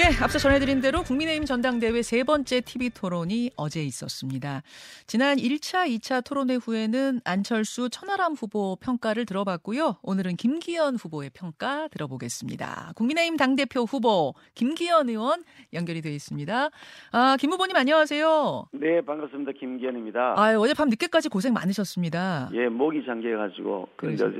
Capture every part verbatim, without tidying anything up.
예, 앞서 전해드린 대로 국민의힘 전당대회 세 번째 티비 토론이 어제 있었습니다. 지난 일 차, 이 차 토론회 후에는 안철수, 천하람 후보 평가를 들어봤고요. 오늘은 김기현 후보의 평가 들어보겠습니다. 국민의힘 당대표 후보 김기현 의원 연결이 되어 있습니다. 아, 김 후보님 안녕하세요. 네, 반갑습니다. 김기현입니다. 아, 어젯밤 늦게까지 고생 많으셨습니다. 예, 목이 잠겨가지고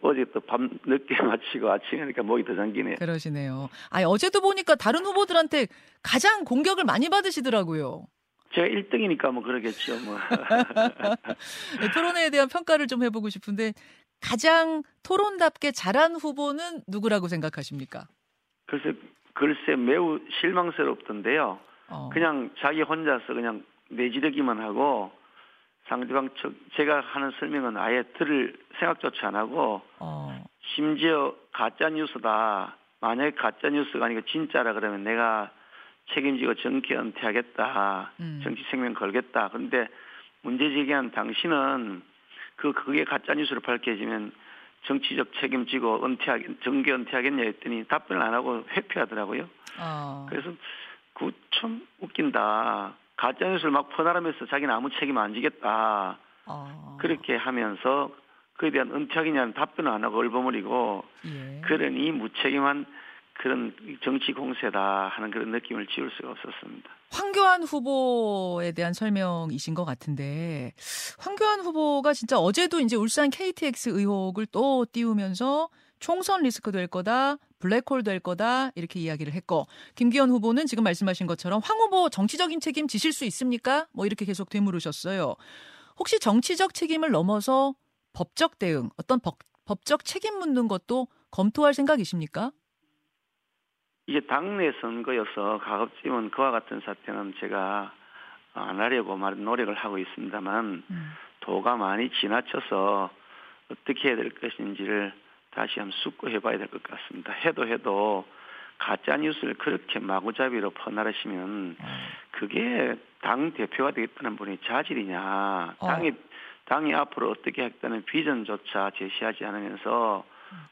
어제 또 밤 늦게 마치고 아침이니까 목이 더 잠기네요. 그러시네요. 아, 어제도 보니까 다른 후보들한테 가장 공격을 많이 받으시더라고요. 제가 일 등이니까 뭐 그러겠죠. 뭐. 네, 토론회에 대한 평가를 좀 해보고 싶은데 가장 토론답게 잘한 후보는 누구라고 생각하십니까? 글쎄, 글쎄 매우 실망스럽던데요. 어. 그냥 자기 혼자서 그냥 내지르기만 하고 상대방 측 제가 하는 설명은 아예 들을 생각조차 안 하고 어. 심지어 가짜뉴스다. 만약에 가짜뉴스가 아니고 진짜라 그러면 내가 책임지고 정계 은퇴하겠다. 음. 정치 생명 걸겠다. 그런데 문제제기한 당신은 그, 그게 가짜뉴스로 밝혀지면 정치적 책임지고 은퇴하, 정계 은퇴하겠냐 했더니 답변을 안 하고 회피하더라고요. 어. 그래서 그 참 웃긴다. 가짜뉴스를 막 퍼나르면서 자기는 아무 책임 안 지겠다. 어. 그렇게 하면서 그에 대한 은퇴하겠냐는 답변을 안 하고 얼버무리고 예. 그러니 무책임한 그런 정치 공세다 하는 그런 느낌을 지울 수가 없었습니다. 황교안 후보에 대한 설명이신 것 같은데 황교안 후보가 진짜 어제도 이제 울산 케이티엑스 의혹을 또 띄우면서 총선 리스크 될 거다, 블랙홀 될 거다 이렇게 이야기를 했고 김기현 후보는 지금 말씀하신 것처럼 황 후보 정치적인 책임 지실 수 있습니까? 뭐 이렇게 계속 되물으셨어요. 혹시 정치적 책임을 넘어서 법적 대응, 어떤 법, 법적 책임 묻는 것도 검토할 생각이십니까? 이게 당내 선거여서 가급적이면 그와 같은 사태는 제가 안 하려고 노력을 하고 있습니다만 음. 도가 많이 지나쳐서 어떻게 해야 될 것인지를 다시 한번 숙고해 봐야 될 것 같습니다. 해도 해도 가짜뉴스를 그렇게 마구잡이로 퍼나르시면 음. 그게 당 대표가 되겠다는 분이 자질이냐. 어. 당이 당이 앞으로 어떻게 하겠다는 비전조차 제시하지 않으면서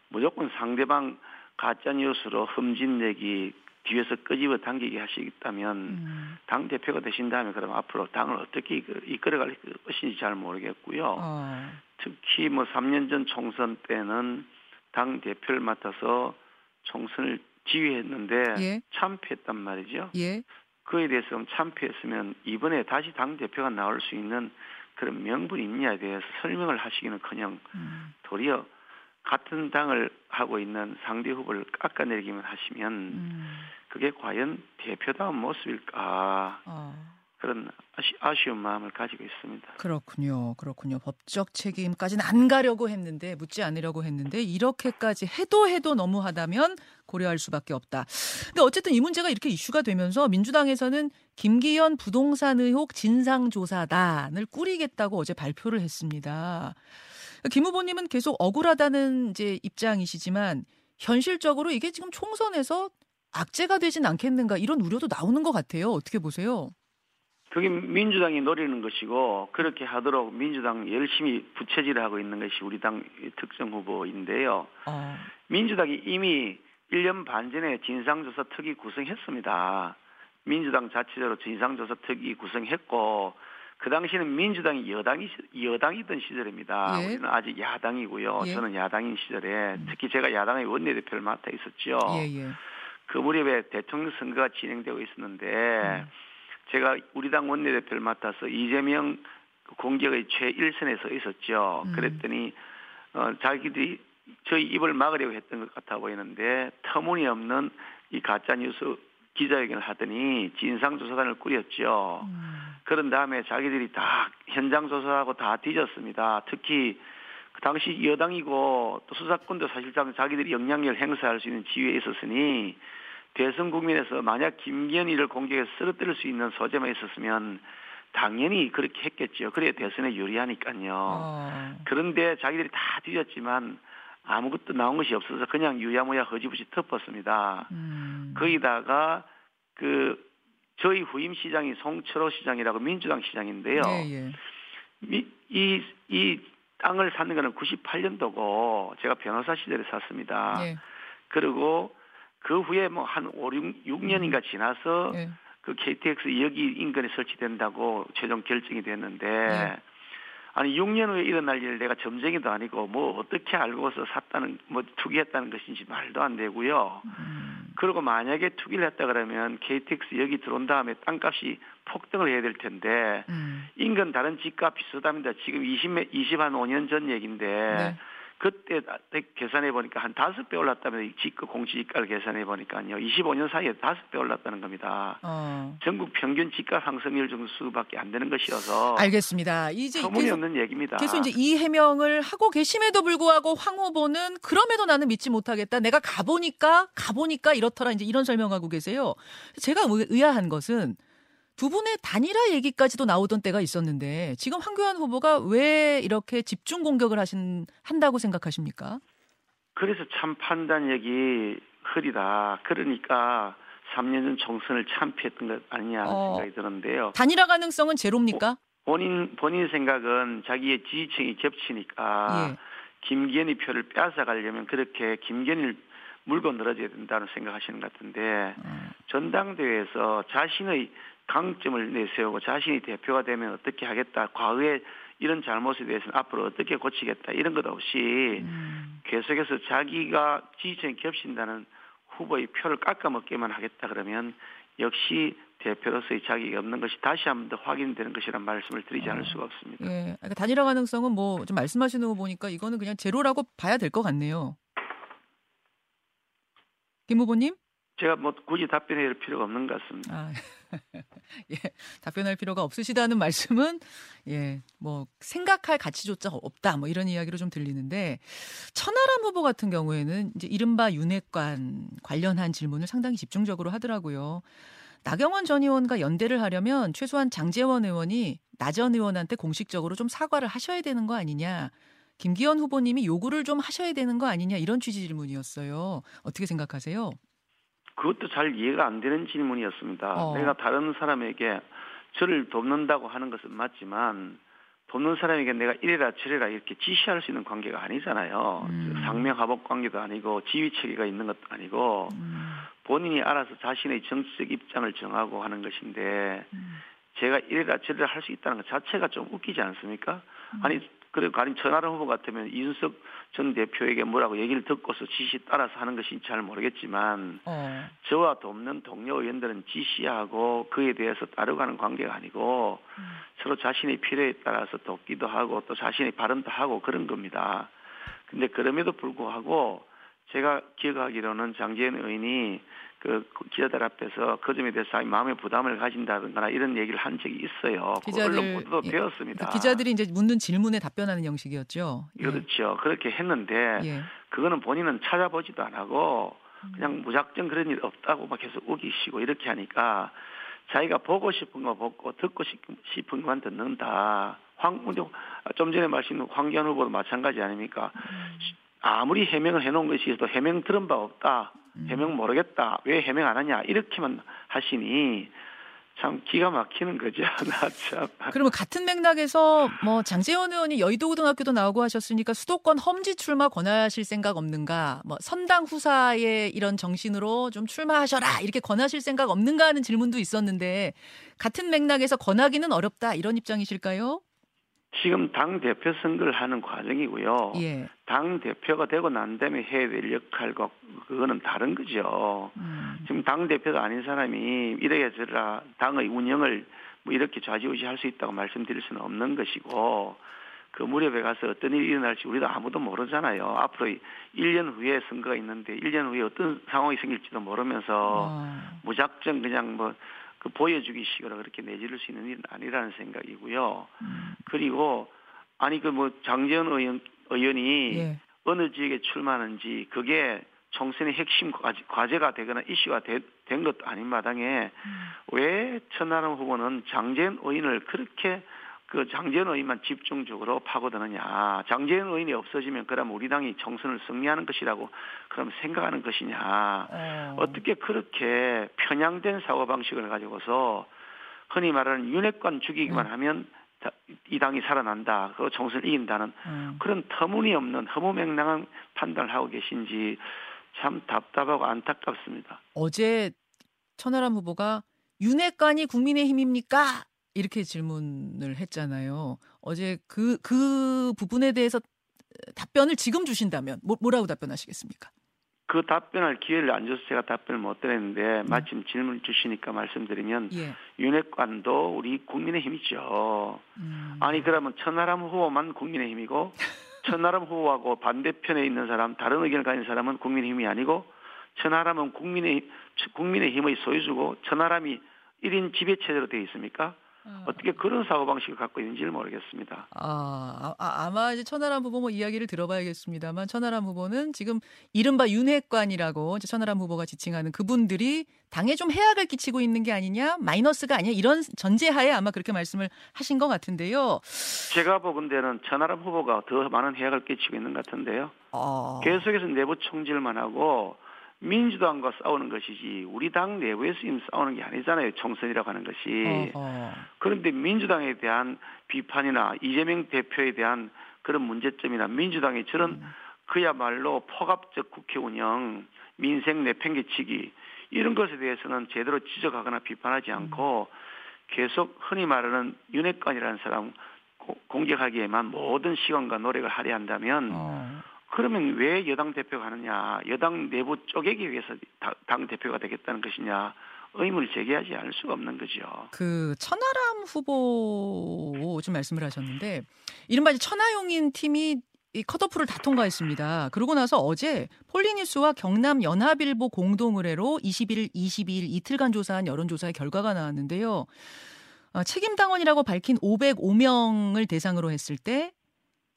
무조건 상대방 가짜뉴스로 흠집내기 뒤에서 끄집어 당기게 하시겠다면 음. 당대표가 되신 다음에 그럼 앞으로 당을 어떻게 이끌어갈 것인지 잘 모르겠고요. 어. 특히 뭐 삼 년 전 총선 때는 당대표를 맡아서 총선을 지휘했는데 예. 참패했단 말이죠. 예. 그에 대해서 참패했으면 이번에 다시 당대표가 나올 수 있는 그런 명분이 있냐에 대해서 설명을 하시기는커녕 음. 도리어 같은 당을 하고 있는 상대 후보를 깎아내리기만 하시면 음. 그게 과연 대표다운 모습일까 어. 그런 아쉬, 아쉬운 마음을 가지고 있습니다. 그렇군요. 그렇군요. 법적 책임까지는 안 가려고 했는데 묻지 않으려고 했는데 이렇게까지 해도 해도 너무하다면 고려할 수밖에 없다. 근데 어쨌든 이 문제가 이렇게 이슈가 되면서 민주당에서는 김기현 부동산 의혹 진상조사단을 꾸리겠다고 어제 발표를 했습니다. 김 후보님은 계속 억울하다는 이제 입장이시지만 현실적으로 이게 지금 총선에서 악재가 되진 않겠는가 이런 우려도 나오는 것 같아요. 어떻게 보세요? 그게 민주당이 노리는 것이고 그렇게 하도록 민주당 열심히 부채질을 하고 있는 것이 우리 당 특정 후보인데요. 어. 민주당이 이미 일 년 반 전에 진상조사 특위 구성했습니다. 민주당 자체적으로 진상조사 특위 구성했고 그 당시에는 민주당이 여당이, 여당이던 시절입니다. 예. 우리는 아직 야당이고요. 예. 저는 야당인 시절에 특히 제가 야당의 원내대표를 맡아 있었죠. 예, 예. 그 무렵에 대통령 선거가 진행되고 있었는데 음. 제가 우리 당 원내대표를 맡아서 이재명 공격의 최일선에서 있었죠. 음. 그랬더니 어, 자기들이 저희 입을 막으려고 했던 것 같아 보이는데 터무니없는 이 가짜뉴스 기자회견을 하더니 진상조사단을 꾸렸죠. 음. 그런 다음에 자기들이 다 현장조사하고 다 뒤졌습니다. 특히 그 당시 여당이고 또 수사권도 사실상 자기들이 영향력을 행사할 수 있는 지위에 있었으니 대선 국민에서 만약 김기현이를 공격해서 쓰러뜨릴 수 있는 소재만 있었으면 당연히 그렇게 했겠죠. 그래야 대선에 유리하니까요. 어. 그런데 자기들이 다 뒤졌지만 아무것도 나온 것이 없어서 그냥 유야무야 허지부지 덮었습니다. 음. 거기다가 그 저희 후임 시장이 송철호 시장이라고 민주당 시장인데요. 예, 예. 이, 이, 이 땅을 사는 거는 구십팔 년도고 제가 변호사 시절에 샀습니다. 예. 그리고 그 후에 뭐 한 오, 육 년인가 지나서 네. 그 케이티엑스 여기 인근에 설치된다고 최종 결정이 됐는데 네. 아니 육 년 후에 일어날 일 내가 점쟁이도 아니고 뭐 어떻게 알고서 샀다는 뭐 투기했다는 것인지 말도 안 되고요. 음. 그리고 만약에 투기를 했다 그러면 케이티엑스 여기 들어온 다음에 땅값이 폭등을 해야 될 텐데 음. 인근 다른 집값 비슷합니다. 지금 이십 한 오 년 전 얘기인데 네. 그때 계산해 보니까 한 다섯 배 올랐다면 집값 공시지가를 계산해 보니까요. 이십오 년 사이에 다섯 배 올랐다는 겁니다. 어. 전국 평균 집값 상승률 정도밖에 안 되는 것이어서 알겠습니다. 이제 터무니없는 얘기입니다. 계속 이제 이 해명을 하고 계심에도 불구하고 황 후보는 그럼에도 나는 믿지 못하겠다. 내가 가보니까 가보니까 이렇더라 이제 이런 설명하고 계세요. 제가 의아한 것은 두 분의 단일화 얘기까지도 나오던 때가 있었는데 지금 황교안 후보가 왜 이렇게 집중 공격을 하신 한다고 생각하십니까? 그래서 참 판단력이 흐리다. 그러니까 삼 년 전 총선을 참패했던 것 아니냐 하는 어, 생각이 드는데요. 단일화 가능성은 제로입니까? 본인 본인 생각은 자기의 지지층이 겹치니까 예. 김기현이 표를 빼앗아가려면 그렇게 김기현을 물고 늘어져야 된다는 생각하시는 것 같은데 음. 전당대회에서 자신의 강점을 내세우고 자신이 대표가 되면 어떻게 하겠다. 과거에 이런 잘못에 대해서는 앞으로 어떻게 고치겠다. 이런 것 없이 음. 계속해서 자기가 지지층이 겹친다는 후보의 표를 깎아먹기만 하겠다 그러면 역시 대표로서의 자격이 없는 것이 다시 한 번 더 확인되는 것이란 말씀을 드리지 않을 수가 없습니다. 예, 그러니까 단일화 가능성은 뭐 좀 말씀하시는 거 보니까 이거는 그냥 제로라고 봐야 될 것 같네요. 김 후보님? 제가 뭐 굳이 답변할 필요가 없는 것 같습니다. 아, 예, 답변할 필요가 없으시다는 말씀은 예, 뭐 생각할 가치조차 없다 뭐 이런 이야기로 좀 들리는데 천하람 후보 같은 경우에는 이제 이른바 윤핵관 관련한 질문을 상당히 집중적으로 하더라고요. 나경원 전 의원과 연대를 하려면 최소한 장제원 의원이 나 전 의원한테 공식적으로 좀 사과를 하셔야 되는 거 아니냐. 김기현 후보님이 요구를 좀 하셔야 되는 거 아니냐 이런 취지 질문이었어요. 어떻게 생각하세요? 그것도 잘 이해가 안 되는 질문이었습니다. 어. 내가 다른 사람에게 저를 돕는다고 하는 것은 맞지만 돕는 사람에게 내가 이래라 저래라 이렇게 지시할 수 있는 관계가 아니잖아요. 음. 상명하복 관계도 아니고 지휘체계가 있는 것도 아니고 음. 본인이 알아서 자신의 정치적 입장을 정하고 하는 것인데 음. 제가 이래라 저래라 할 수 있다는 것 자체가 좀 웃기지 않습니까? 음. 아니 그리고 가령 천하람 후보 같으면 이준석 전 대표에게 뭐라고 얘기를 듣고서 지시 따라서 하는 것인지 잘 모르겠지만 어. 저와 돕는 동료 의원들은 지시하고 그에 대해서 따르고 하는 관계가 아니고 음. 서로 자신의 필요에 따라서 돕기도 하고 또 자신의 발언도 하고 그런 겁니다. 근데 그럼에도 불구하고 제가 기억하기로는 장제원 의원이 그 기자들 앞에서 그 점에 대해서 마음의 부담을 가진다든가 이런 얘기를 한 적이 있어요. 기자들, 그 언론 보도도 예, 되었습니다. 기자들이 이제 묻는 질문에 답변하는 형식이었죠. 예. 그렇죠. 그렇게 했는데 예. 그거는 본인은 찾아보지도 안 하고 그냥 무작정 그런 일 없다고 막 계속 우기시고 이렇게 하니까 자기가 보고 싶은 거 보고 듣고 싶은 것만 듣는다. 황, 좀 전에 말씀하신 황교안 후보도 마찬가지 아닙니까? 아무리 해명을 해놓은 것이 있어도 해명 들은 바 없다. 해명 모르겠다. 왜 해명 안 하냐. 이렇게만 하시니 참 기가 막히는 거죠. 나 참. 그러면 같은 맥락에서 뭐 장제원 의원이 여의도고등학교도 나오고 하셨으니까 수도권 험지 출마 권하실 생각 없는가. 뭐 선당 후사의 이런 정신으로 좀 출마하셔라. 이렇게 권하실 생각 없는가 하는 질문도 있었는데 같은 맥락에서 권하기는 어렵다. 이런 입장이실까요? 지금 당대표 선거를 하는 과정이고요. 예. 당대표가 되고 난 다음에 해야 될 역할과 그거는 다른 거죠. 음. 지금 당대표가 아닌 사람이 이래야 저래라 당의 운영을 뭐 이렇게 좌지우지할 수 있다고 말씀드릴 수는 없는 것이고 그 무렵에 가서 어떤 일이 일어날지 우리도 아무도 모르잖아요. 앞으로 일 년 후에 선거가 있는데 일 년 후에 어떤 상황이 생길지도 모르면서 와. 무작정 그냥 뭐 그 보여주기식으로 그렇게 내지를 수 있는 일은 아니라는 생각이고요. 음. 그리고 아니 그 뭐 장제원 의원, 의원이 예. 어느 지역에 출마하는지 그게 총선의 핵심 과제, 과제가 되거나 이슈가 되, 된 것도 아닌 마당에 음. 왜 천하람 후보는 장제원 의원을 그렇게 그 장제원 의원만 집중적으로 파고드느냐. 장제원 의원이 없어지면 그럼 우리 당이 총선을 승리하는 것이라고 그럼 생각하는 것이냐. 에이. 어떻게 그렇게 편향된 사고방식을 가지고서 흔히 말하는 윤핵관 죽이기만 음. 하면 이 당이 살아난다. 그 총선을 이긴다는 음. 그런 터무니없는 허무맹랑한 판단을 하고 계신지 참 답답하고 안타깝습니다. 어제 천하람 후보가 윤핵관이 국민의힘입니까? 이렇게 질문을 했잖아요. 어제 그, 그 부분에 대해서 답변을 지금 주신다면 뭐, 뭐라고 답변하시겠습니까? 그 답변할 기회를 안 줘서 제가 답변을 못 드렸는데 마침 질문 주시니까 말씀드리면 예. 윤핵관도 우리 국민의힘이죠. 음. 아니 그러면 천하람 후보만 국민의힘이고 천하람 후보하고 반대편에 있는 사람, 다른 의견을 가진 사람은 국민의힘이 아니고 천하람은 국민의, 국민의힘의 소유주고 천하람이 일 인 지배체제로 되어 있습니까? 아. 어떻게 그런 사고방식을 갖고 있는지를 모르겠습니다. 아, 아, 아마 이제 천하람 후보 뭐 이야기를 들어봐야겠습니다만 천하람 후보는 지금 이른바 윤핵관이라고 이제 천하람 후보가 지칭하는 그분들이 당에 좀 해악을 끼치고 있는 게 아니냐, 마이너스가 아니냐 이런 전제하에 아마 그렇게 말씀을 하신 것 같은데요. 제가 보건대는 천하람 후보가 더 많은 해악을 끼치고 있는 것 같은데요. 아. 계속해서 내부 총질만 하고 민주당과 싸우는 것이지 우리 당 내부에서 지금 싸우는 게 아니잖아요. 총선이라고 하는 것이. 어허. 그런데 민주당에 대한 비판이나 이재명 대표에 대한 그런 문제점이나 민주당의 저런 음. 그야말로 포갑적 국회 운영, 민생 내팽개치기 이런 것에 대해서는 제대로 지적하거나 비판하지 않고 계속 흔히 말하는 윤핵관이라는 사람 공격하기에만 모든 시간과 노력을 할애한다면 어. 그러면 왜 여당 대표가 하느냐, 여당 내부 쪼개기 위해서 당 대표가 되겠다는 것이냐 의문을 제기하지 않을 수가 없는 거죠. 그 천하람 후보 좀 말씀을 하셨는데 이른바 천하용인 팀이 이 컷오프를 다 통과했습니다. 그러고 나서 어제 폴리뉴스와 경남연합일보 공동 의뢰로 이십일일, 이십이일 이틀간 조사한 여론조사의 결과가 나왔는데요. 아, 책임당원이라고 밝힌 오백오명을 대상으로 했을 때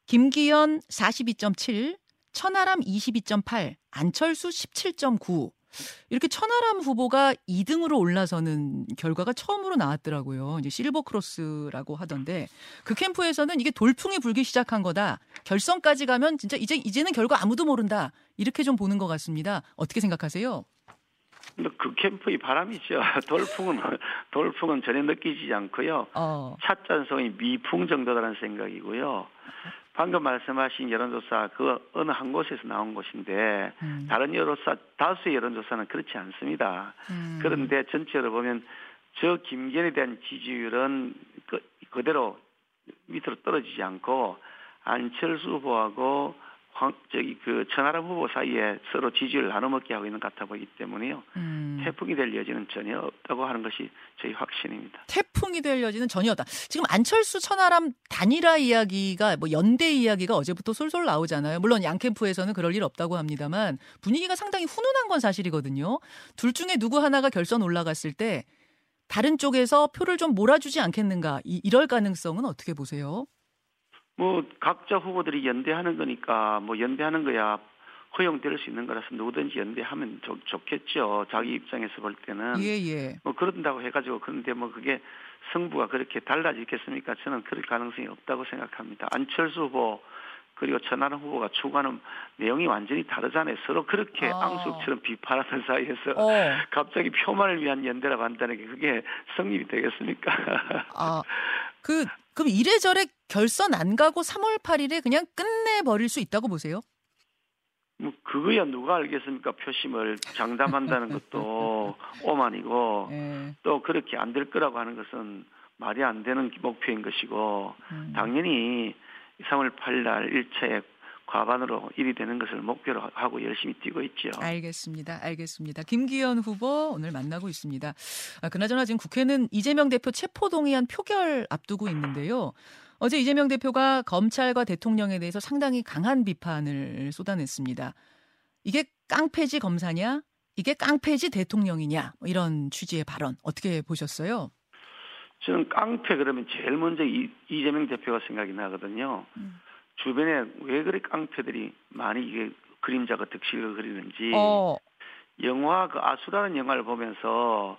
김기현 사십이 점 칠, 천하람 이십이 점 팔, 안철수 십칠 점 구 이렇게 천하람 후보가 이등으로 올라서는 결과가 처음으로 나왔더라고요. 이제 실버크로스라고 하던데 그 캠프에서는 이게 돌풍이 불기 시작한 거다. 결선까지 가면 진짜 이제 이제는 결과 아무도 모른다. 이렇게 좀 보는 것 같습니다. 어떻게 생각하세요? 그 캠프의 바람이죠. 돌풍은 돌풍은 전혀 느끼지 않고요. 어. 찻잔송이 미풍 정도라는 생각이고요. 방금 말씀하신 여론조사 그 어느 한 곳에서 나온 것인데 음. 다른 여론조사 다수의 여론조사는 그렇지 않습니다. 음. 그런데 전체로 보면 저 김기현에 대한 지지율은 그, 그대로 밑으로 떨어지지 않고 안철수 후보하고 황, 저기 그 천하람 후보 사이에 서로 지지를 나눠 먹게 하고 있는 것 같아 보이기 때문에요. 음. 태풍이 될 여지는 전혀 없다고 하는 것이 저희 확신입니다. 태풍이 될 여지는 전혀 없다. 지금 안철수 천하람 단일화 이야기가 뭐 연대 이야기가 어제부터 솔솔 나오잖아요. 물론 양 캠프에서는 그럴 일 없다고 합니다만 분위기가 상당히 훈훈한 건 사실이거든요. 둘 중에 누구 하나가 결선 올라갔을 때 다른 쪽에서 표를 좀 몰아주지 않겠는가 이, 이럴 가능성은 어떻게 보세요? 뭐 각자 후보들이 연대하는 거니까 뭐 연대하는 거야 허용될 수 있는 거라서 누구든지 연대하면 좋, 좋겠죠. 자기 입장에서 볼 때는 예, 예. 뭐 그런다고 해가지고 그런데 뭐 그게 승부가 그렇게 달라지겠습니까? 저는 그럴 가능성이 없다고 생각합니다. 안철수 후보 그리고 천하람 후보가 추구하는 내용이 완전히 다르잖아요. 서로 그렇게 아. 앙숙처럼 비판하는 사이에서 어. 갑자기 표만을 위한 연대라고 한다는 게 그게 성립이 되겠습니까? 아. 그 그럼 이래저래 결선 안 가고 삼월 팔일에 그냥 끝내버릴 수 있다고 보세요? 뭐 그거야 누가 알겠습니까? 표심을 장담한다는 것도 오만이고 네. 또 그렇게 안 될 거라고 하는 것은 말이 안 되는 목표인 것이고 음. 당연히 삼월 팔일 날 일차에 과반으로 일이 되는 것을 목표로 하고 열심히 뛰고 있죠. 알겠습니다. 알겠습니다. 김기현 후보 오늘 만나고 있습니다. 아, 그나저나 지금 국회는 이재명 대표 체포동의안 표결 앞두고 있는데요. 어제 이재명 대표가 검찰과 대통령에 대해서 상당히 강한 비판을 쏟아냈습니다. 이게 깡패지 검사냐? 이게 깡패지 대통령이냐? 이런 취지의 발언 어떻게 보셨어요? 저는 깡패 그러면 제일 먼저 이, 이재명 대표가 생각이 나거든요. 음. 주변에 왜 그리 깡패들이 많이 이게 그림자가 득실을 그리는지 어. 영화 그 아수라는 영화를 보면서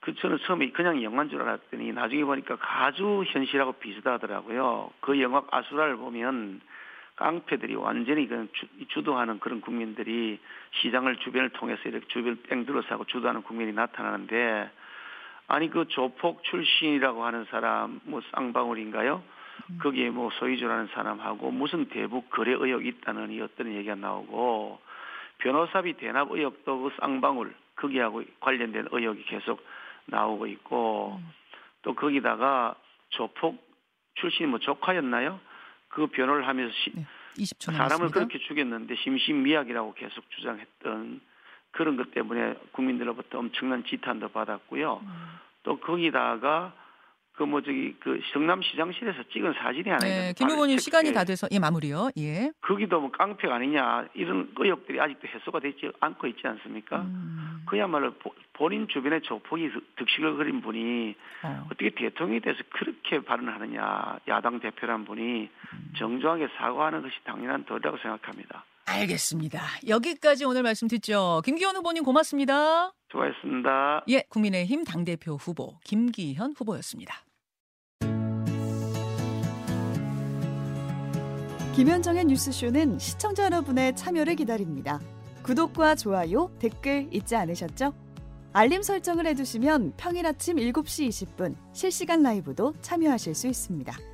그 저는 처음에 그냥 영화인 줄 알았더니 나중에 보니까 아주 현실하고 비슷하더라고요. 그 영화 아수라를 보면 깡패들이 완전히 그 주도하는 그런 국민들이 시장을 주변을 통해서 이렇게 주변을 뺑 둘러싸고 주도하는 국민이 나타나는데 아니 그 조폭 출신이라고 하는 사람 뭐 쌍방울인가요? 거기에 뭐 소유주라는 사람하고 무슨 대북 거래 의혹이 있다는 어떤 얘기가 나오고 변호사비 대납 의혹도 그 쌍방울 거기하고 관련된 의혹이 계속 나오고 있고 음. 또 거기다가 조폭 출신이 뭐 조카였나요? 그 변호를 하면서 시, 네. 이십 초 사람을 그렇게 죽였는데 심신미약이라고 계속 주장했던 그런 것 때문에 국민들로부터 엄청난 지탄도 받았고요. 음. 또 거기다가 그 뭐 저기 그 성남시장실에서 찍은 사진이 아니냐. 네, 김 의원님 시간이 다 돼서 예 마무리요. 예. 거기도 뭐 깡패 아니냐 이런 의혹들이 아직도 해소가 되지 않고 있지 않습니까? 음. 그야말로 보, 본인 주변에 조폭이 득실을 그린 분이 어. 어떻게 대통령에 대해서 그렇게 발언하느냐. 야당 대표란 분이 정중하게 사과하는 것이 당연한 도리라고 생각합니다. 알겠습니다. 여기까지 오늘 말씀 듣죠. 김기현 후보님 고맙습니다. 수고하셨습니다. 예, 국민의힘 당대표 후보 김기현 후보였습니다. 김현정의 뉴스쇼는 시청자 여러분의 참여를 기다립니다. 구독과 좋아요, 댓글 잊지 않으셨죠? 알림 설정을 해두시면 평일 아침 일곱 시 이십 분 실시간 라이브도 참여하실 수 있습니다.